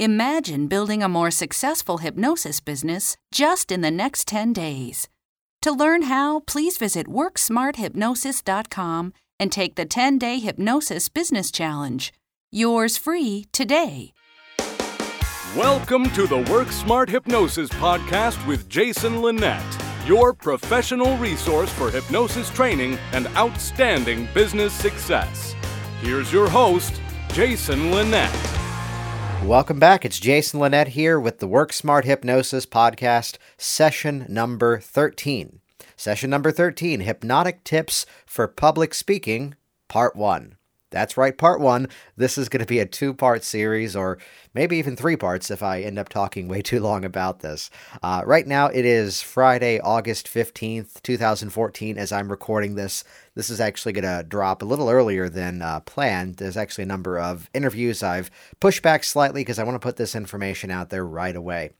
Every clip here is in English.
Imagine building a more successful hypnosis business just in the next 10 days. To learn how, please visit WorkSmartHypnosis.com and take the 10-day Hypnosis Business Challenge. Yours free today. Welcome to the WorkSmart Hypnosis Podcast with Jason Lynette, your professional resource for hypnosis training and outstanding business success. Here's your host, Jason Lynette. Welcome back. It's Jason Lynette here with the WorkSmart Hypnosis Podcast, session number 13. Session number 13, Hypnotic Tips for Public Speaking, Part 1. That's right, Part 1. This is going to be a two-part series, or maybe even three parts if I end up talking way too long about this. Right now, it is Friday, August 15th, 2014, as I'm recording this. This is actually going to drop a little earlier than planned. There's actually a number of interviews I've pushed back slightly because I want to put this information out there right away.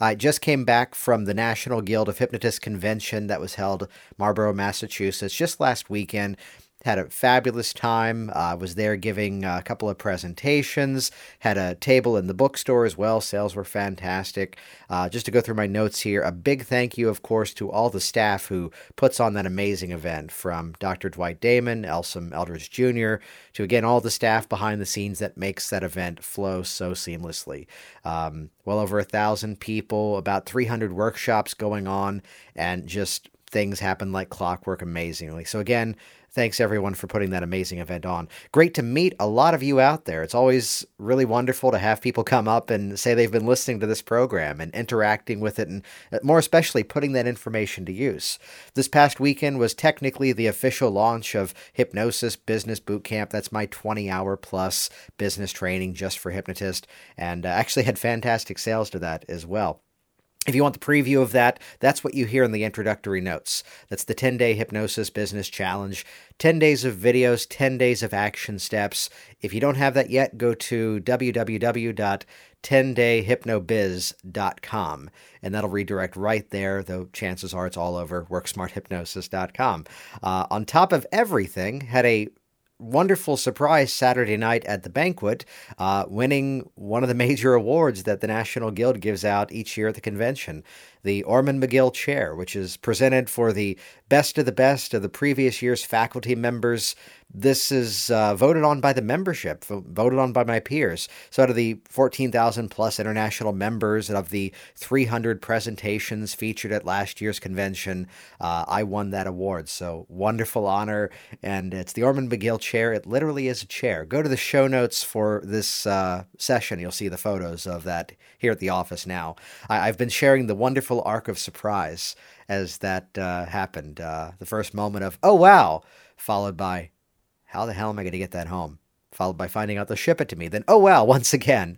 I just came back from the National Guild of Hypnotists convention that was held in Marlborough, Massachusetts, just last weekend. Had a fabulous time. Was there giving a couple of presentations. Had a table in the bookstore as well. Sales were fantastic. Just to go through my notes here, a big thank you, of course, to all the staff who puts on that amazing event, from Dr. Dwight Damon, Elson Eldridge Jr., to, again, all the staff behind the scenes that makes that event flow so seamlessly. Well over 1,000 people, about 300 workshops going on, and just things happen like clockwork amazingly. So again, thanks everyone for putting that amazing event on. Great to meet a lot of you out there. It's always really wonderful to have people come up and say they've been listening to this program and interacting with it, and more especially putting that information to use. This past weekend was technically the official launch of Hypnosis Business Bootcamp. That's my 20-hour plus business training just for hypnotists, and actually had fantastic sales to that as well. If you want the preview of that, that's what you hear in the introductory notes. That's the 10-day Hypnosis Business Challenge, 10 days of videos, 10 days of action steps. If you don't have that yet, go to www.10dayhypnobiz.com, and that'll redirect right there, though chances are it's all over WorkSmartHypnosis.com. On top of everything, had a wonderful surprise Saturday night at the banquet, winning one of the major awards that the National Guild gives out each year at the convention, the Ormond McGill Chair, which is presented for the best of the previous year's faculty members. This is voted on by the membership, voted on by my peers. So out of the 14,000 plus international members, and of the 300 presentations featured at last year's convention, I won that award. So wonderful honor, and it's the Ormond McGill Chair. It literally is a chair. Go to the show notes for this session. You'll see the photos of that here at the office now. I've been sharing the wonderful arc of surprise as that happened. The first moment of, oh, wow, followed by, how the hell am I going to get that home? Followed by finding out they'll ship it to me. Then, oh, wow, once again.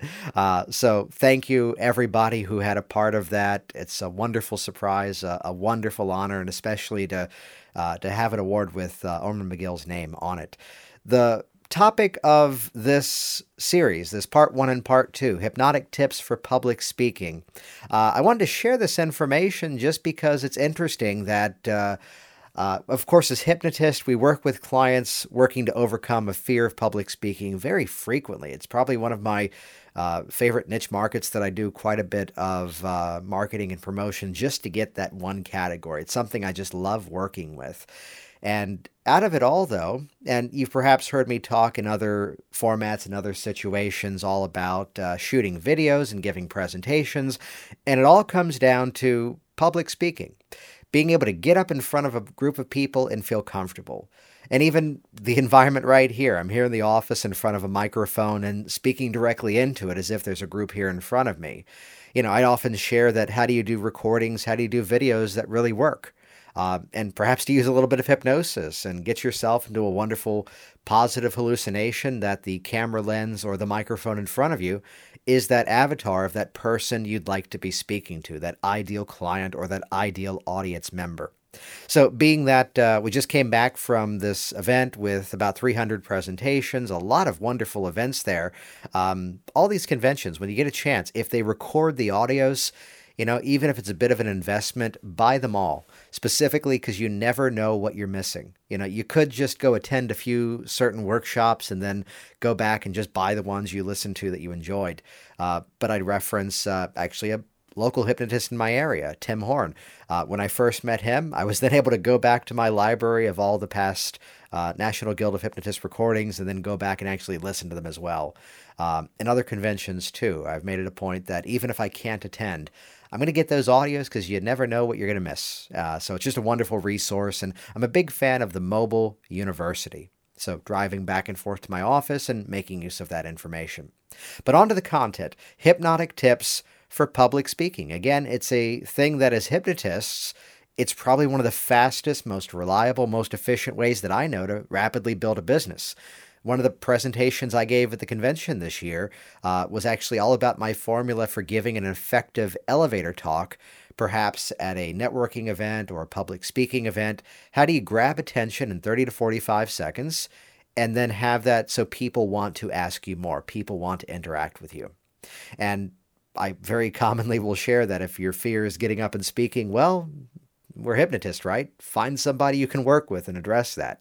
So thank you, everybody who had a part of that. It's a wonderful surprise, a wonderful honor, and especially to have an award with Ormond McGill's name on it. The topic of this series, this part one and part two, hypnotic tips for public speaking. I wanted to share this information just because it's interesting that of course, as hypnotists, we work with clients working to overcome a fear of public speaking very frequently. It's probably one of my favorite niche markets that I do quite a bit of marketing and promotion just to get that one category. It's something I just love working with. And out of it all, though, and you've perhaps heard me talk in other formats and other situations all about shooting videos and giving presentations, and it all comes down to public speaking. Being able to get up in front of a group of people and feel comfortable. And even the environment right here. I'm here in the office in front of a microphone and speaking directly into it as if there's a group here in front of me. You know, I often share that, how do you do recordings? How do you do videos that really work? And perhaps to use a little bit of hypnosis and get yourself into a wonderful positive hallucination that the camera lens or the microphone in front of you is that avatar of that person you'd like to be speaking to, that ideal client or that ideal audience member. So being that we just came back from this event with about 300 presentations, a lot of wonderful events there, all these conventions, when you get a chance, if they record the audios, You know, even if it's a bit of an investment, buy them all, specifically because you never know what you're missing. You know, you could just go attend a few certain workshops and then go back and just buy the ones you listened to that you enjoyed. But I'd reference actually a local hypnotist in my area, Tim Horn. When I first met him, I was then able to go back to my library of all the past National Guild of Hypnotists recordings and then go back and actually listen to them as well. And other conventions too. I've made it a point that even if I can't attend, I'm going to get those audios because you never know what you're going to miss. So it's just a wonderful resource. And I'm a big fan of the mobile university. So driving back and forth to my office and making use of that information. But on to the content, hypnotic tips for public speaking. Again, it's a thing that as hypnotists, it's probably one of the fastest, most reliable, most efficient ways that I know to rapidly build a business. One of the presentations I gave at the convention this year was actually all about my formula for giving an effective elevator talk, perhaps at a networking event or a public speaking event. How do you grab attention in 30 to 45 seconds and then have that so people want to ask you more, people want to interact with you? And I very commonly will share that if your fear is getting up and speaking, well, we're hypnotists, right? Find somebody you can work with and address that.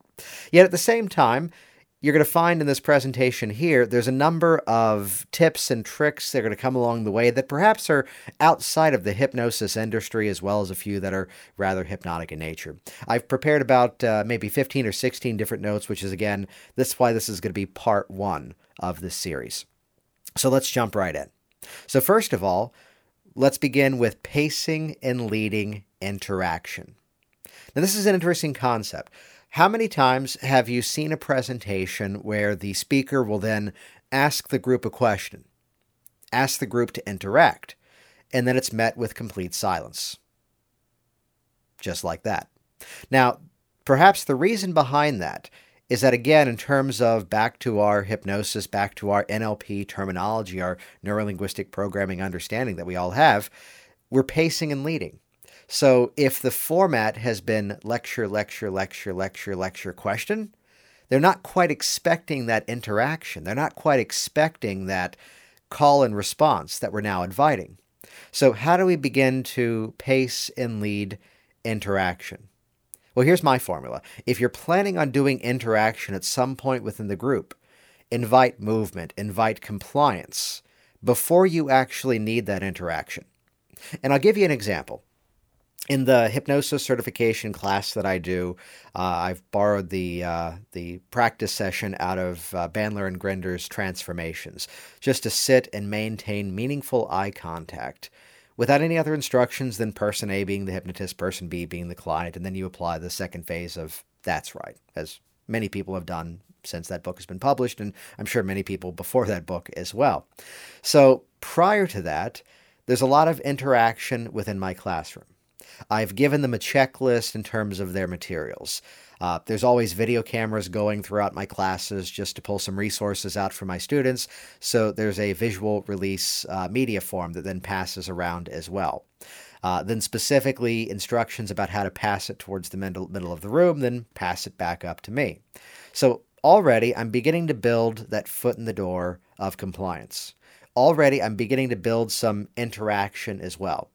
Yet at the same time, you're going to find in this presentation here, there's a number of tips and tricks that are going to come along the way that perhaps are outside of the hypnosis industry, as well as a few that are rather hypnotic in nature. I've prepared about maybe 15 or 16 different notes, which is, again, that's why this is going to be part one of this series. So let's jump right in. So first of all, let's begin with pacing and leading interaction. Now, this is an interesting concept. How many times have you seen a presentation where the speaker will then ask the group a question, ask the group to interact, and then it's met with complete silence? Just like that. Now, perhaps the reason behind that is that, again, in terms of back to our hypnosis, back to our NLP terminology, our neurolinguistic programming understanding that we all have, we're pacing and leading. So if the format has been lecture, lecture, lecture, lecture, lecture, question, they're not quite expecting that interaction. They're not quite expecting that call and response that we're now inviting. So how do we begin to pace and lead interaction? Well, here's my formula. If you're planning on doing interaction at some point within the group, invite movement, invite compliance before you actually need that interaction. And I'll give you an example. In the hypnosis certification class that I do, I've borrowed the practice session out of Bandler and Grinder's Transformations, just to sit and maintain meaningful eye contact without any other instructions than person A being the hypnotist, person B being the client, and then you apply the second phase of that's right, as many people have done since that book has been published, and I'm sure many people before that book as well. So prior to that, there's a lot of interaction within my classroom. I've given them a checklist in terms of their materials. There's always video cameras going throughout my classes just to pull some resources out for my students. So there's a visual release media form that then passes around as well. Then specifically instructions about how to pass it towards the middle of the room, then pass it back up to me. So already I'm beginning to build that foot in the door of compliance. Already I'm beginning to build some interaction as well.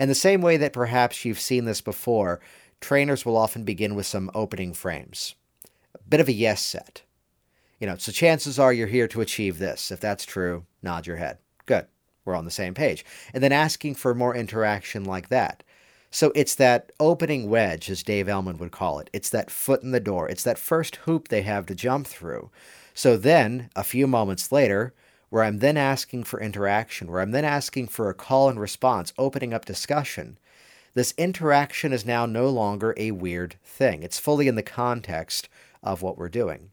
And the same way that perhaps you've seen this before, trainers will often begin with some opening frames, a bit of a yes set. You know, so chances are you're here to achieve this. If that's true, nod your head. Good. We're on the same page. And then asking for more interaction like that. So it's that opening wedge, as Dave Elman would call it. It's that foot in the door. It's that first hoop they have to jump through. So then a few moments later, where I'm then asking for interaction, where I'm then asking for a call and response, opening up discussion, this interaction is now no longer a weird thing. It's fully in the context of what we're doing.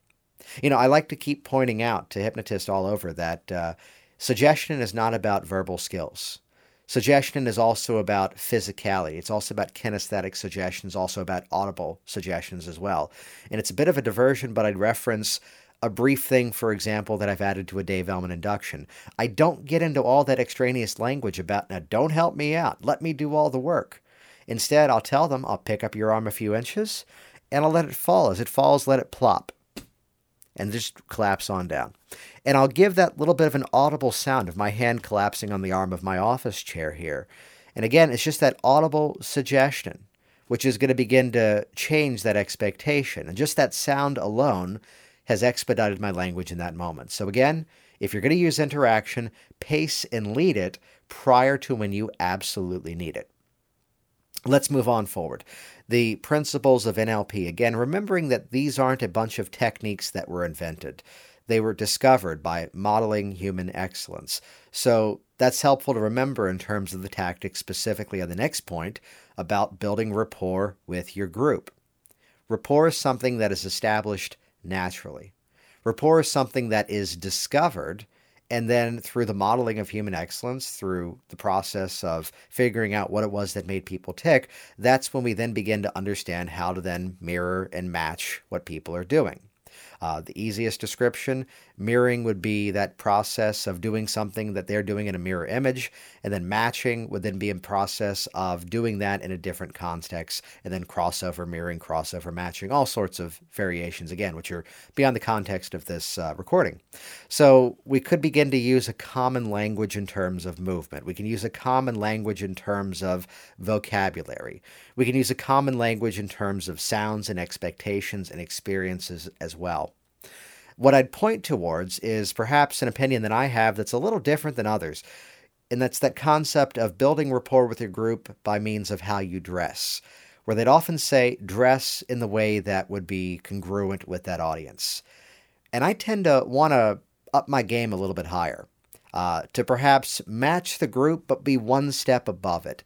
You know, I like to keep pointing out to hypnotists all over that suggestion is not about verbal skills. Suggestion is also about physicality. It's also about kinesthetic suggestions, also about audible suggestions as well. And it's a bit of a diversion, but I'd reference a brief thing, for example, that I've added to a Dave Elman induction. I don't get into all that extraneous language about, now don't help me out, let me do all the work. Instead, I'll tell them, I'll pick up your arm a few inches, and I'll let it fall. As it falls, let it plop, and just collapse on down. And I'll give that little bit of an audible sound of my hand collapsing on the arm of my office chair here. And again, it's just that audible suggestion, which is going to begin to change that expectation. And just that sound alone has expedited my language in that moment. So again, if you're going to use interaction, pace and lead it prior to when you absolutely need it. Let's move on forward. The principles of NLP. Again, remembering that these aren't a bunch of techniques that were invented. They were discovered by modeling human excellence. So that's helpful to remember in terms of the tactics, specifically on the next point about building rapport with your group. Rapport is something that is established naturally. Rapport is something that is discovered, and then through the modeling of human excellence, through the process of figuring out what it was that made people tick, that's when we then begin to understand how to then mirror and match what people are doing. The easiest description, mirroring would be that process of doing something that they're doing in a mirror image, and then matching would then be a process of doing that in a different context, and then crossover mirroring, crossover matching, all sorts of variations, again, which are beyond the context of this recording. So we could begin to use a common language in terms of movement. We can use a common language in terms of vocabulary. We can use a common language in terms of sounds and expectations and experiences as well. What I'd point towards is perhaps an opinion that I have that's a little different than others, and that's that concept of building rapport with your group by means of how you dress, where they'd often say dress in the way that would be congruent with that audience. And I tend to want to up my game a little bit higher, to perhaps match the group but be one step above it.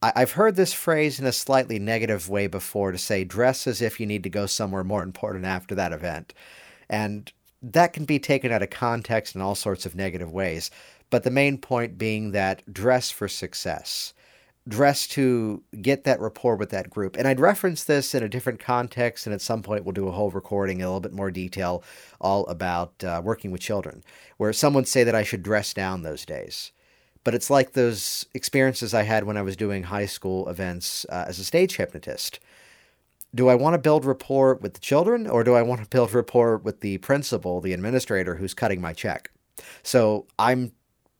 I've heard this phrase in a slightly negative way before, to say dress as if you need to go somewhere more important after that event. And that can be taken out of context in all sorts of negative ways. But the main point being that dress for success, dress to get that rapport with that group. And I'd reference this in a different context, and at some point we'll do a whole recording in a little bit more detail all about working with children, where someone say that I should dress down those days. But it's like those experiences I had when I was doing high school events as a stage hypnotist. Do I want to build rapport with the children, or do I want to build rapport with the principal, the administrator who's cutting my check? So I'm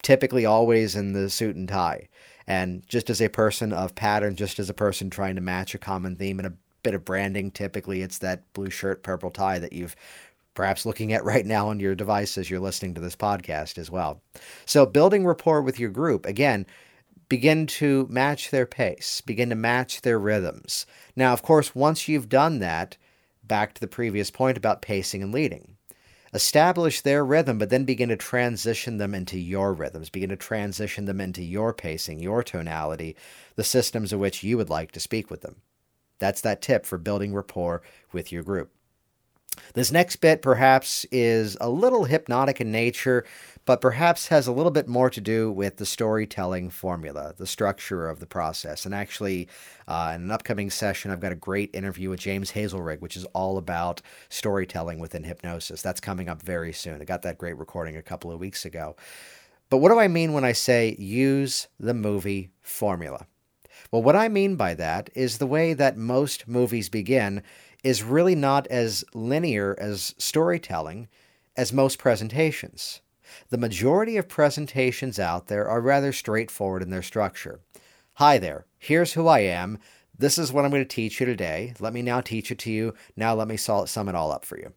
typically always in the suit and tie. And just as a person of pattern, just as a person trying to match a common theme and a bit of branding, typically it's that blue shirt, purple tie that you've perhaps looking at right now on your device as you're listening to this podcast as well. So building rapport with your group, again, begin to match their pace, begin to match their rhythms. Now, of course, once you've done that, back to the previous point about pacing and leading, establish their rhythm, but then begin to transition them into your rhythms, begin to transition them into your pacing, your tonality, the systems in which you would like to speak with them. That's that tip for building rapport with your group. This next bit perhaps is a little hypnotic in nature, but perhaps has a little bit more to do with the storytelling formula, the structure of the process. And actually, in an upcoming session, I've got a great interview with James Hazelrig, which is all about storytelling within hypnosis. That's coming up very soon. I got that great recording a couple of weeks ago. But what do I mean when I say use the movie formula? Well, what I mean by that is the way that most movies begin is really not as linear as storytelling as most presentations. The majority of presentations out there are rather straightforward in their structure. Hi there, here's who I am. This is what I'm going to teach you today. Let me now teach it to you. Now let me sum it all up for you.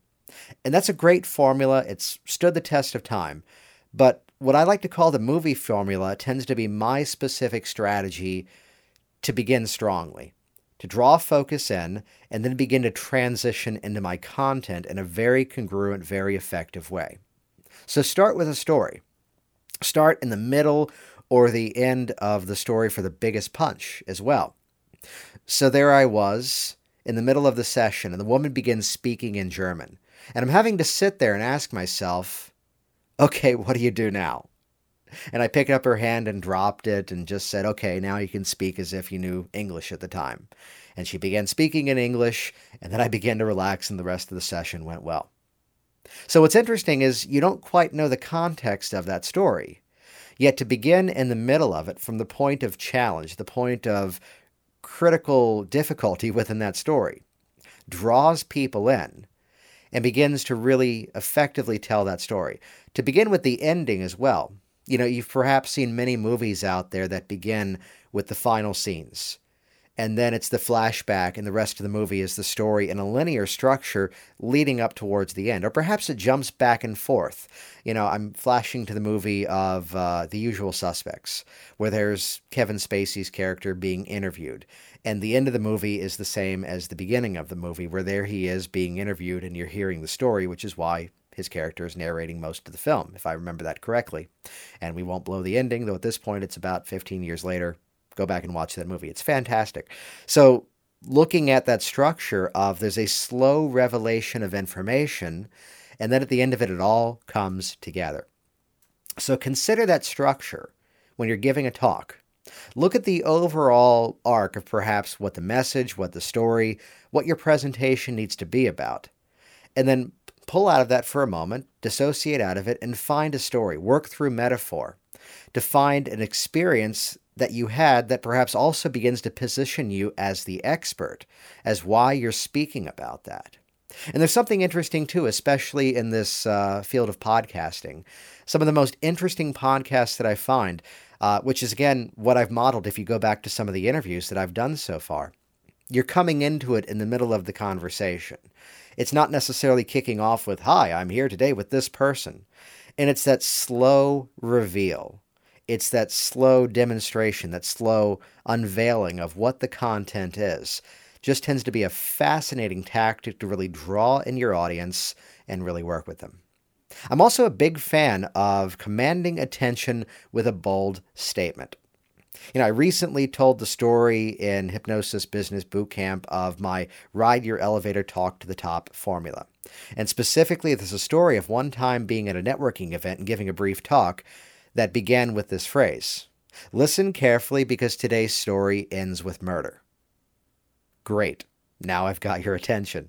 And that's a great formula. It's stood the test of time. But what I like to call the movie formula tends to be my specific strategy to begin strongly, to draw focus in, and then begin to transition into my content in a very congruent, very effective way. So start with a story. Start in the middle or the end of the story for the biggest punch as well. So there I was in the middle of the session, and the woman begins speaking in German. And I'm having to sit there and ask myself, okay, what do you do now? And I picked up her hand and dropped it and just said, okay, now you can speak as if you knew English at the time. And she began speaking in English, and then I began to relax, and the rest of the session went well. So what's interesting is you don't quite know the context of that story, yet to begin in the middle of it from the point of challenge, the point of critical difficulty within that story, draws people in and begins to really effectively tell that story. To begin with the ending as well. You know, you've perhaps seen many movies out there that begin with the final scenes. And then it's the flashback, and the rest of the movie is the story in a linear structure leading up towards the end. Or perhaps it jumps back and forth. You know, I'm flashing to the movie of The Usual Suspects, where there's Kevin Spacey's character being interviewed. And the end of the movie is the same as the beginning of the movie, where there he is being interviewed and you're hearing the story, which is why his character is narrating most of the film, if I remember that correctly. And we won't blow the ending, though at this point it's about 15 years later. Go back and watch that movie. It's fantastic. So looking at that structure of there's a slow revelation of information, and then at the end of it, it all comes together. So consider that structure when you're giving a talk. Look at the overall arc of perhaps what the message, what the story, what your presentation needs to be about. And then pull out of that for a moment, dissociate out of it, and find a story. Work through metaphor to find an experience that you had that perhaps also begins to position you as the expert, as why you're speaking about that. And there's something interesting, too, especially in this field of podcasting. Some of the most interesting podcasts that I find, which is, again, what I've modeled if you go back to some of the interviews that I've done so far, you're coming into it in the middle of the conversation. It's not necessarily kicking off with, "Hi, I'm here today with this person." And it's that slow reveal. It's that slow demonstration, that slow unveiling of what the content is. Just tends to be a fascinating tactic to really draw in your audience and really work with them. I'm also a big fan of commanding attention with a bold statement. You know, I recently told the story in Hypnosis Business Bootcamp of my Ride Your Elevator Talk to the Top formula. And specifically, there's a story of one time being at a networking event and giving a brief talk that began with this phrase, "Listen carefully because today's story ends with murder." Great. Now I've got your attention.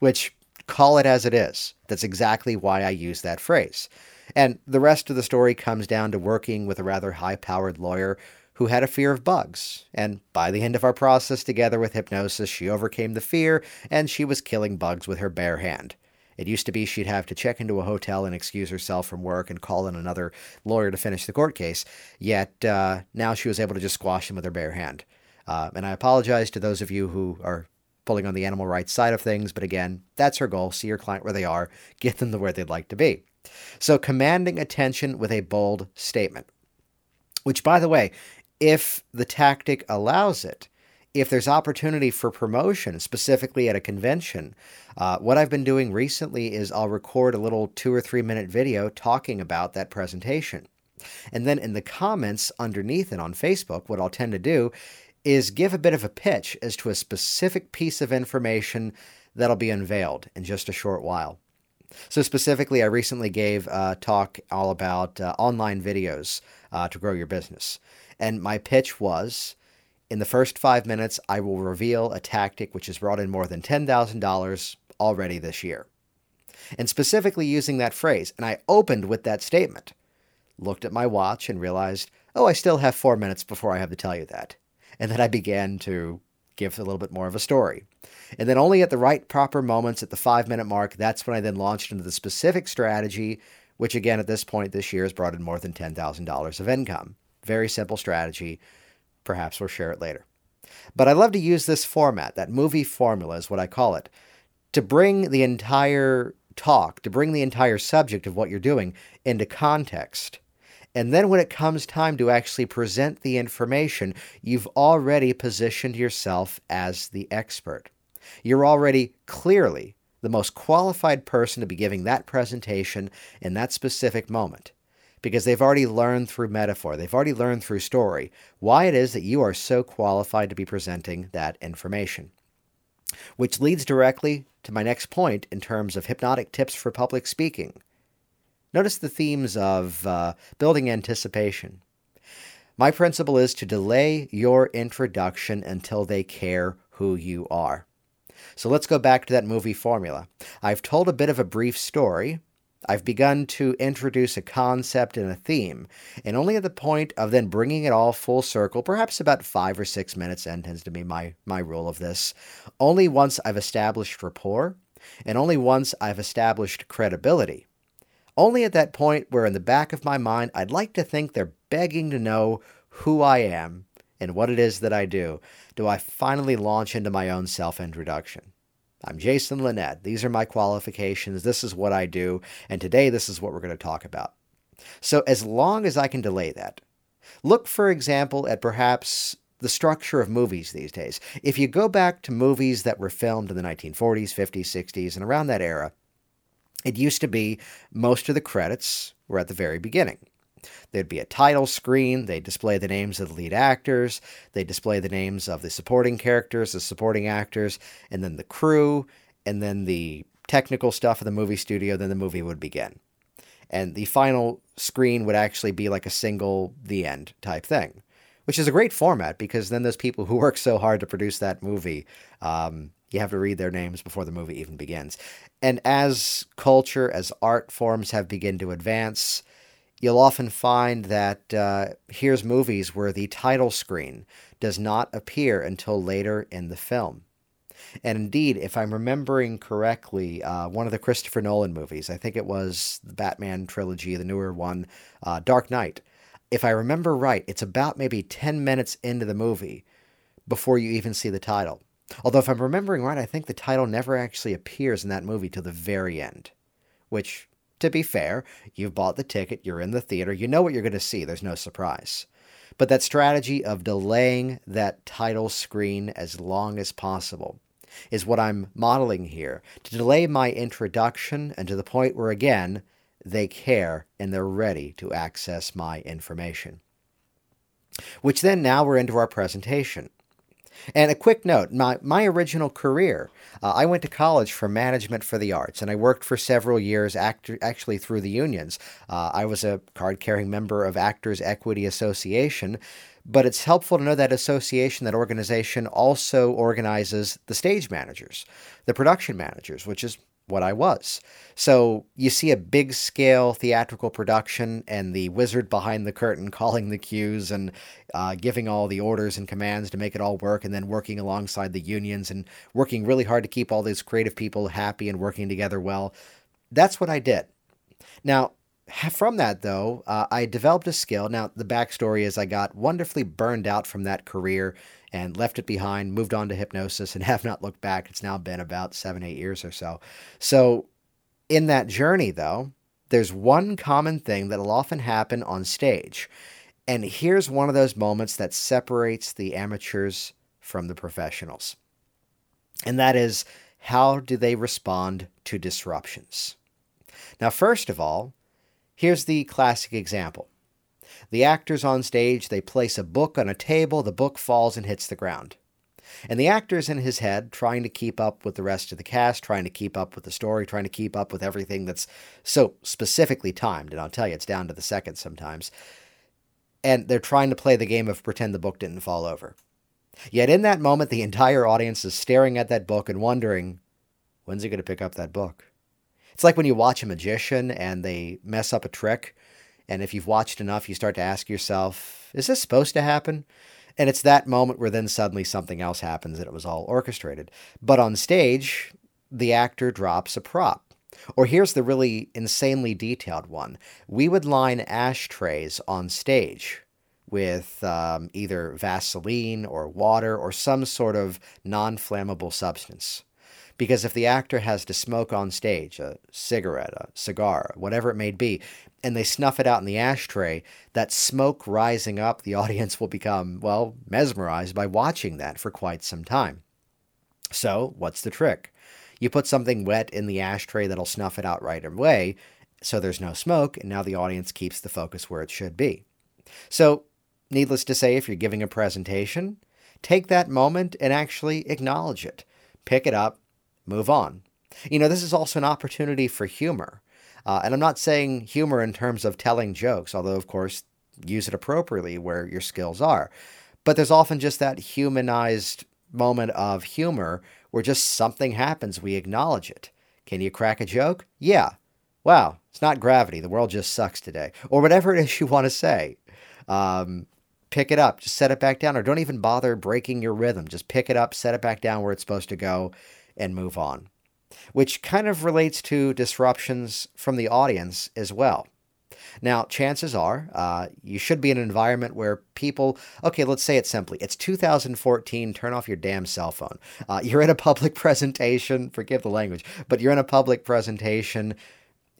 Which, call it as it is. That's exactly why I use that phrase. And the rest of the story comes down to working with a rather high-powered lawyer who had a fear of bugs. And by the end of our process together with hypnosis, she overcame the fear and she was killing bugs with her bare hand. It used to be she'd have to check into a hotel and excuse herself from work and call in another lawyer to finish the court case, yet now she was able to just squash him with her bare hand. And I apologize to those of you who are pulling on the animal rights side of things, but again, that's her goal. See your client where they are, get them to where they'd like to be. So commanding attention with a bold statement, which, by the way, if the tactic allows it, if there's opportunity for promotion, specifically at a convention, what I've been doing recently is I'll record a little 2 or 3 minute video talking about that presentation. And then in the comments underneath it on Facebook, what I'll tend to do is give a bit of a pitch as to a specific piece of information that'll be unveiled in just a short while. So specifically, I recently gave a talk all about online videos to grow your business. And my pitch was, in the first 5 minutes, I will reveal a tactic which has brought in more than $10,000 already this year. And specifically using that phrase, and I opened with that statement, looked at my watch and realized, oh, I still have 4 minutes before I have to tell you that. And then I began to give a little bit more of a story. And then only at the right proper moments at the 5 minute mark, that's when I then launched into the specific strategy, which again, at this point this year has brought in more than $10,000 of income. Very simple strategy. Perhaps we'll share it later. But I love to use this format, that movie formula is what I call it, to bring the entire talk, to bring the entire subject of what you're doing into context. And then when it comes time to actually present the information, you've already positioned yourself as the expert. You're already clearly the most qualified person to be giving that presentation in that specific moment, because they've already learned through metaphor, they've already learned through story, why it is that you are so qualified to be presenting that information. Which leads directly to my next point in terms of hypnotic tips for public speaking. Notice the themes of building anticipation. My principle is to delay your introduction until they care who you are. So let's go back to that movie formula. I've told a bit of a brief story, I've begun to introduce a concept and a theme, and only at the point of then bringing it all full circle, perhaps about 5 or 6 minutes, and tends to be my rule of this, only once I've established rapport, and only once I've established credibility, Only at that point where in the back of my mind, I'd like to think they're begging to know who I am and what it is that I do, do I finally launch into my own self-introduction. I'm Jason Lynette. These are my qualifications. This is what I do. And today, this is what we're going to talk about. So as long as I can delay that, look, for example, at perhaps the structure of movies these days. If you go back to movies that were filmed in the 1940s, 50s, 60s, and around that era, it used to be most of the credits were at the very beginning. There'd be a title screen, they'd display the names of the lead actors, they'd display the names of the supporting characters, the supporting actors, and then the crew, and then the technical stuff of the movie studio, then the movie would begin. And the final screen would actually be like a single, the end type thing, which is a great format because then those people who work so hard to produce that movie, you have to read their names before the movie even begins. And as culture, as art forms have begun to advance, you'll often find that here's movies where the title screen does not appear until later in the film. And indeed, if I'm remembering correctly, one of the Christopher Nolan movies, I think it was the Batman trilogy, the newer one, Dark Knight. If I remember right, it's about maybe 10 minutes into the movie before you even see the title. Although if I'm remembering right, I think the title never actually appears in that movie till the very end, which, to be fair, you've bought the ticket, you're in the theater, you know what you're going to see, there's no surprise. But that strategy of delaying that title screen as long as possible is what I'm modeling here, to delay my introduction and to the point where, again, they care and they're ready to access my information. Which then now we're into our presentation. And a quick note, my original career, I went to college for management for the arts, and I worked for several years actually through the unions. I was a card-carrying member of Actors' Equity Association, but it's helpful to know that association, that organization also organizes the stage managers, the production managers, which is what I was. So you see a big scale theatrical production and the wizard behind the curtain calling the cues and giving all the orders and commands to make it all work, and then working alongside the unions and working really hard to keep all these creative people happy and working together well. That's what I did. Now, from that, though, I developed a skill. Now, the backstory is I got wonderfully burned out from that career and left it behind, moved on to hypnosis, and have not looked back. It's now been about 7-8 years or so. So in that journey, though, there's one common thing that'll often happen on stage. And here's one of those moments that separates the amateurs from the professionals. And that is, how do they respond to disruptions? Now, first of all, here's the classic example. The actors on stage, they place a book on a table, the book falls and hits the ground. And the actor's in his head, trying to keep up with the rest of the cast, trying to keep up with the story, trying to keep up with everything that's so specifically timed, and I'll tell you, it's down to the second sometimes. And they're trying to play the game of pretend the book didn't fall over. Yet in that moment, the entire audience is staring at that book and wondering, when's he going to pick up that book? It's like when you watch a magician and they mess up a trick, and if you've watched enough, you start to ask yourself, is this supposed to happen? And it's that moment where then suddenly something else happens and it was all orchestrated. But on stage, the actor drops a prop. Or here's the really insanely detailed one. We would line ashtrays on stage with either Vaseline or water or some sort of non-flammable substance. Because if the actor has to smoke on stage, a cigarette, a cigar, whatever it may be, and they snuff it out in the ashtray, that smoke rising up, the audience will become, well, mesmerized by watching that for quite some time. So what's the trick? You put something wet in the ashtray that'll snuff it out right away, so there's no smoke, and now the audience keeps the focus where it should be. So needless to say, if you're giving a presentation, take that moment and actually acknowledge it. Pick it up. Move on. You know, this is also an opportunity for humor. And I'm not saying humor in terms of telling jokes, although, of course, use it appropriately where your skills are. But there's often just that humanized moment of humor where just something happens. We acknowledge it. Can you crack a joke? Yeah. Wow. It's not gravity. The world just sucks today. Or whatever it is you want to say. Pick it up. Just set it back down. Or don't even bother breaking your rhythm. Just pick it up, set it back down where it's supposed to go, and move on. which kind of relates to disruptions from the audience as well. Now, chances are you should be in an environment where people, okay, let's say it simply. It's 2014, turn off your damn cell phone. You're in a public presentation, forgive the language, but you're in a public presentation.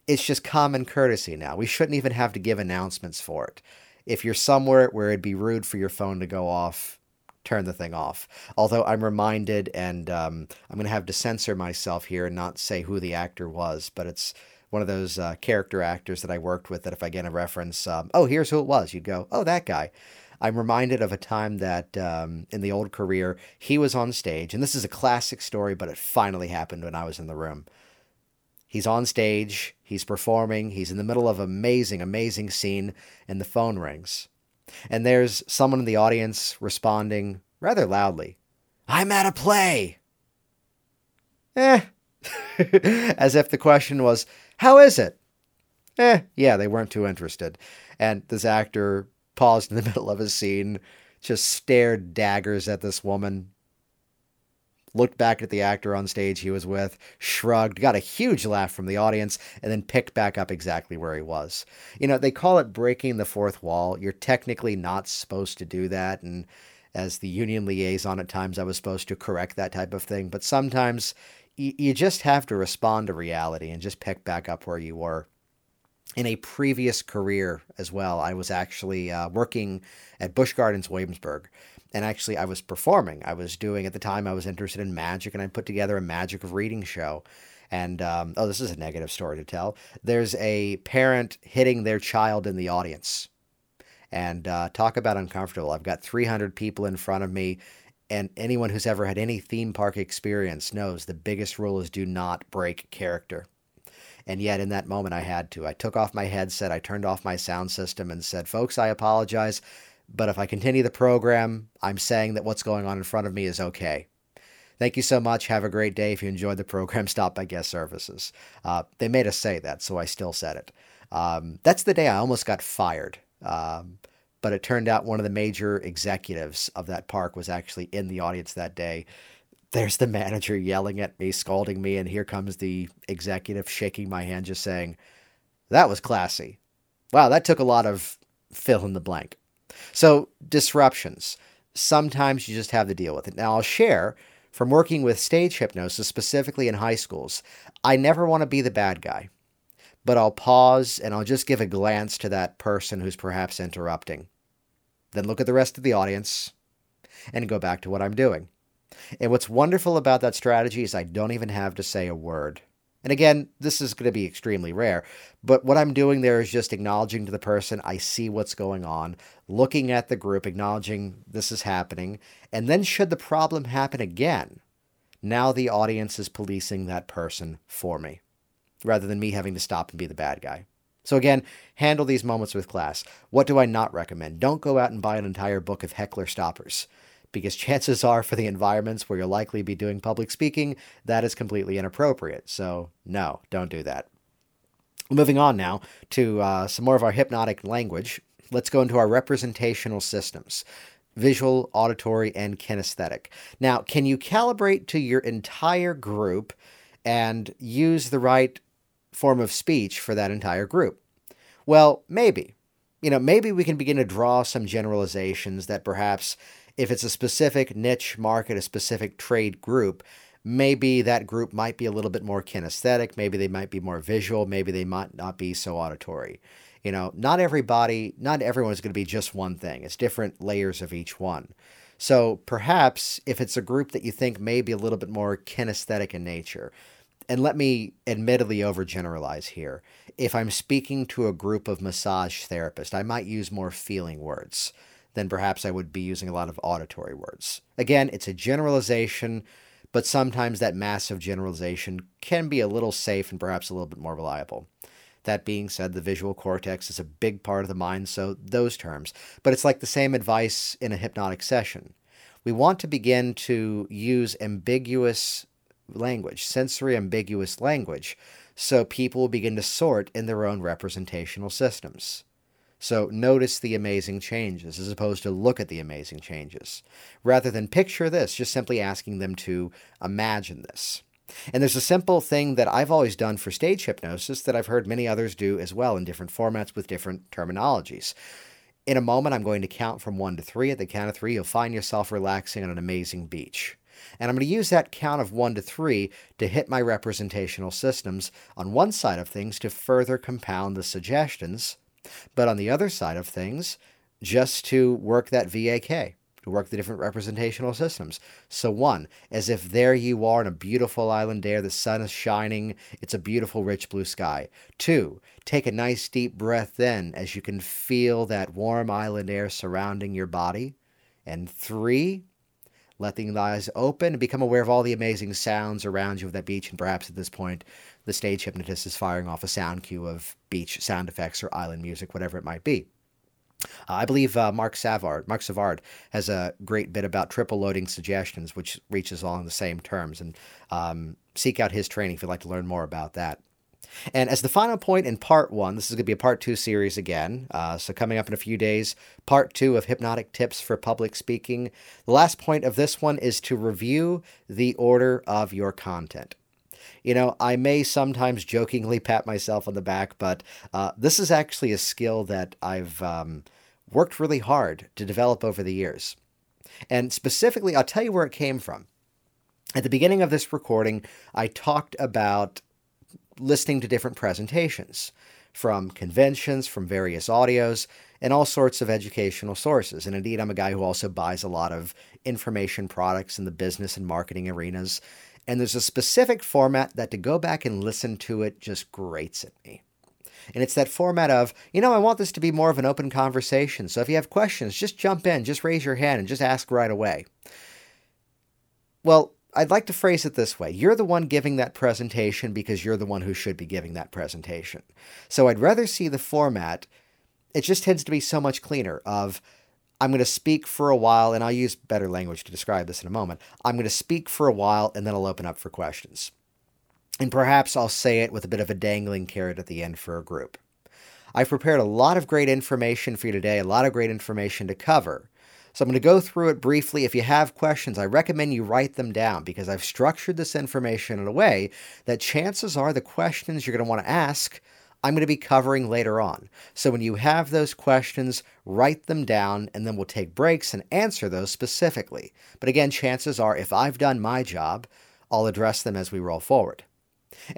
It's just common courtesy now. We shouldn't even have to give announcements for it. If you're somewhere where it'd be rude for your phone to go off, turn the thing off. Although I'm reminded, and I'm going to have to censor myself here and not say who the actor was, but it's one of those character actors that I worked with that if I get a reference, oh, here's who it was, you'd go, oh, that guy. I'm reminded of a time that in the old career, he was on stage, and this is a classic story, but it finally happened when I was in the room. He's on stage, he's performing, he's in the middle of an amazing, amazing scene, and the phone rings. And there's someone in the audience responding rather loudly, "I'm at a play." As if the question was, "How is it?" Yeah, they weren't too interested. And this actor paused in the middle of a scene, just stared daggers at this woman, looked back at the actor on stage he was with, shrugged, got a huge laugh from the audience, and then picked back up exactly where he was. You know, they call it breaking the fourth wall. You're technically not supposed to do that. And as the union liaison at times, I was supposed to correct that type of thing. But sometimes you just have to respond to reality and just pick back up where you were. In a previous career as well, I was actually working at Busch Gardens Williamsburg. And actually, I was performing. I was doing, at the time, I was interested in magic, and I put together a magic reading show. And, oh, this is a negative story to tell. There's a parent hitting their child in the audience. And talk about uncomfortable. I've got 300 people in front of me. And anyone who's ever had any theme park experience knows the biggest rule is do not break character. And yet in that moment I had to. I took off my headset, I turned off my sound system and said, "Folks, I apologize, but if I continue the program, I'm saying that what's going on in front of me is okay. Thank you so much. Have a great day. If you enjoyed the program, stop by guest services." They made us say that, so I still said it. That's the day I almost got fired. But it turned out one of the major executives of that park was actually in the audience that day. There's the manager yelling at me, scolding me, and here comes the executive shaking my hand, just saying, "That was classy. Wow, that took a lot of fill in the blank." So disruptions. Sometimes you just have to deal with it. Now I'll share from working with stage hypnosis, specifically in high schools. I never want to be the bad guy, but I'll pause and I'll just give a glance to that person who's perhaps interrupting. Then look at the rest of the audience and go back to what I'm doing. And what's wonderful about that strategy is I don't even have to say a word. And again, this is going to be extremely rare, but what I'm doing there is just acknowledging to the person, I see what's going on, looking at the group, acknowledging this is happening, and then should the problem happen again, now the audience is policing that person for me, rather than me having to stop and be the bad guy. So again, handle these moments with class. What do I not recommend? Don't go out and buy an entire book of heckler stoppers, because chances are for the environments where you'll likely be doing public speaking, that is completely inappropriate. So no, don't do that. Moving on now to some more of our hypnotic language. Let's go into our representational systems, visual, auditory, and kinesthetic. Now, can you calibrate to your entire group and use the right form of speech for that entire group? Well, maybe. You know, maybe we can begin to draw some generalizations that perhaps if it's a specific niche market, a specific trade group, maybe that group might be a little bit more kinesthetic, maybe they might be more visual, maybe they might not be so auditory. You know, not everyone is going to be just one thing. It's different layers of each one. So perhaps if it's a group that you think may be a little bit more kinesthetic in nature, and let me admittedly overgeneralize here. If I'm speaking to a group of massage therapists, I might use more feeling words than perhaps I would be using a lot of auditory words. Again, it's a generalization, but sometimes that massive generalization can be a little safe and perhaps a little bit more reliable. That being said, the visual cortex is a big part of the mind, so those terms. But it's like the same advice in a hypnotic session. We want to begin to use ambiguous language, sensory ambiguous language, so people will begin to sort in their own representational systems. So notice the amazing changes as opposed to look at the amazing changes. Rather than picture this, just simply asking them to imagine this. And there's a simple thing that I've always done for stage hypnosis that I've heard many others do as well in different formats with different terminologies. In a moment, I'm going to count from 1 to 3. At the count of 3, you'll find yourself relaxing on an amazing beach. And I'm going to use that count of 1 to 3 to hit my representational systems on one side of things to further compound the suggestions, but on the other side of things, just to work that VAK, to work the different representational systems. So 1, as if there you are in a beautiful island air, the sun is shining, it's a beautiful rich blue sky. 2, take a nice deep breath in as you can feel that warm island air surrounding your body. And 3, let the eyes open and become aware of all the amazing sounds around you of that beach. And perhaps at this point, the stage hypnotist is firing off a sound cue of beach sound effects or island music, whatever it might be. I believe Mark Savard has a great bit about triple loading suggestions, which reaches along the same terms. And seek out his training if you'd like to learn more about that. And as the final point in part 1, this is going to be a part 2 series again. So coming up in a few days, part 2 of Hypnotic Tips for Public Speaking. The last point of this one is to review the order of your content. You know, I may sometimes jokingly pat myself on the back, but this is actually a skill that I've worked really hard to develop over the years. And specifically, I'll tell you where it came from. At the beginning of this recording, I talked about listening to different presentations from conventions, from various audios, and all sorts of educational sources. And indeed, I'm a guy who also buys a lot of information products in the business and marketing arenas. And there's a specific format that to go back and listen to it just grates at me. And it's that format of, you know, I want this to be more of an open conversation. So if you have questions, just jump in, just raise your hand and just ask right away. Well, I'd like to phrase it this way. You're the one giving that presentation because you're the one who should be giving that presentation. So I'd rather see the format. It just tends to be so much cleaner of, I'm going to speak for a while, and I'll use better language to describe this in a moment. I'm going to speak for a while, and then I'll open up for questions. And perhaps I'll say it with a bit of a dangling carrot at the end for a group. I've prepared a lot of great information for you today, a lot of great information to cover. So I'm going to go through it briefly. If you have questions, I recommend you write them down because I've structured this information in a way that chances are the questions you're going to want to ask, I'm going to be covering later on. So when you have those questions, write them down and then we'll take breaks and answer those specifically. But again, chances are if I've done my job, I'll address them as we roll forward.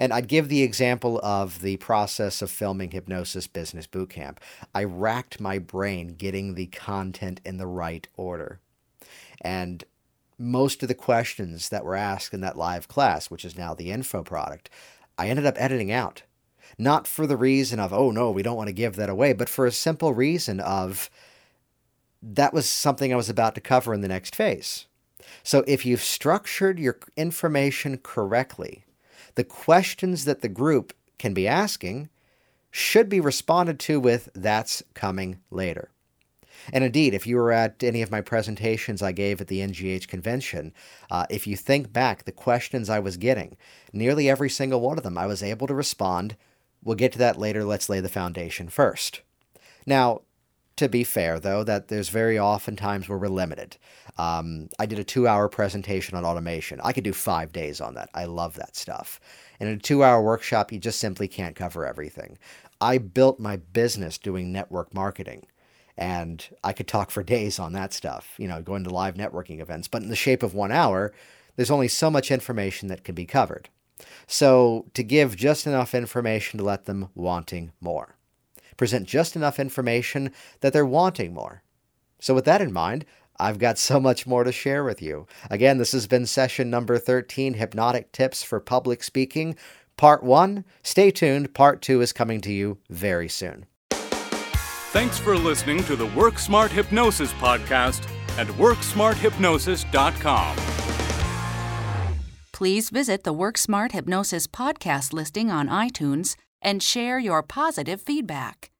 And I'd give the example of the process of filming Hypnosis Business Bootcamp. I racked my brain getting the content in the right order. And most of the questions that were asked in that live class, which is now the info product, I ended up editing out. Not for the reason of, oh no, we don't want to give that away, but for a simple reason of that was something I was about to cover in the next phase. So if you've structured your information correctly, the questions that the group can be asking should be responded to with, that's coming later. And indeed, if you were at any of my presentations I gave at the NGH convention, if you think back, the questions I was getting, nearly every single one of them, I was able to respond, we'll get to that later, let's lay the foundation first. Now, to be fair, though, that there's very often times where we're limited. I did a 2-hour presentation on automation. I could do 5 days on that. I love that stuff. And in a 2-hour workshop, you just simply can't cover everything. I built my business doing network marketing, and I could talk for days on that stuff, you know, going to live networking events. But in the shape of 1 hour, there's only so much information that can be covered. So to give just enough information to let them wanting more. Present just enough information that they're wanting more. So with that in mind, I've got so much more to share with you. Again, this has been session number 13, Hypnotic Tips for Public Speaking, part 1. Stay tuned. Part 2 is coming to you very soon. Thanks for listening to the WorkSmart Hypnosis Podcast at WorkSmartHypnosis.com. Please visit the WorkSmart Hypnosis Podcast listing on iTunes and share your positive feedback.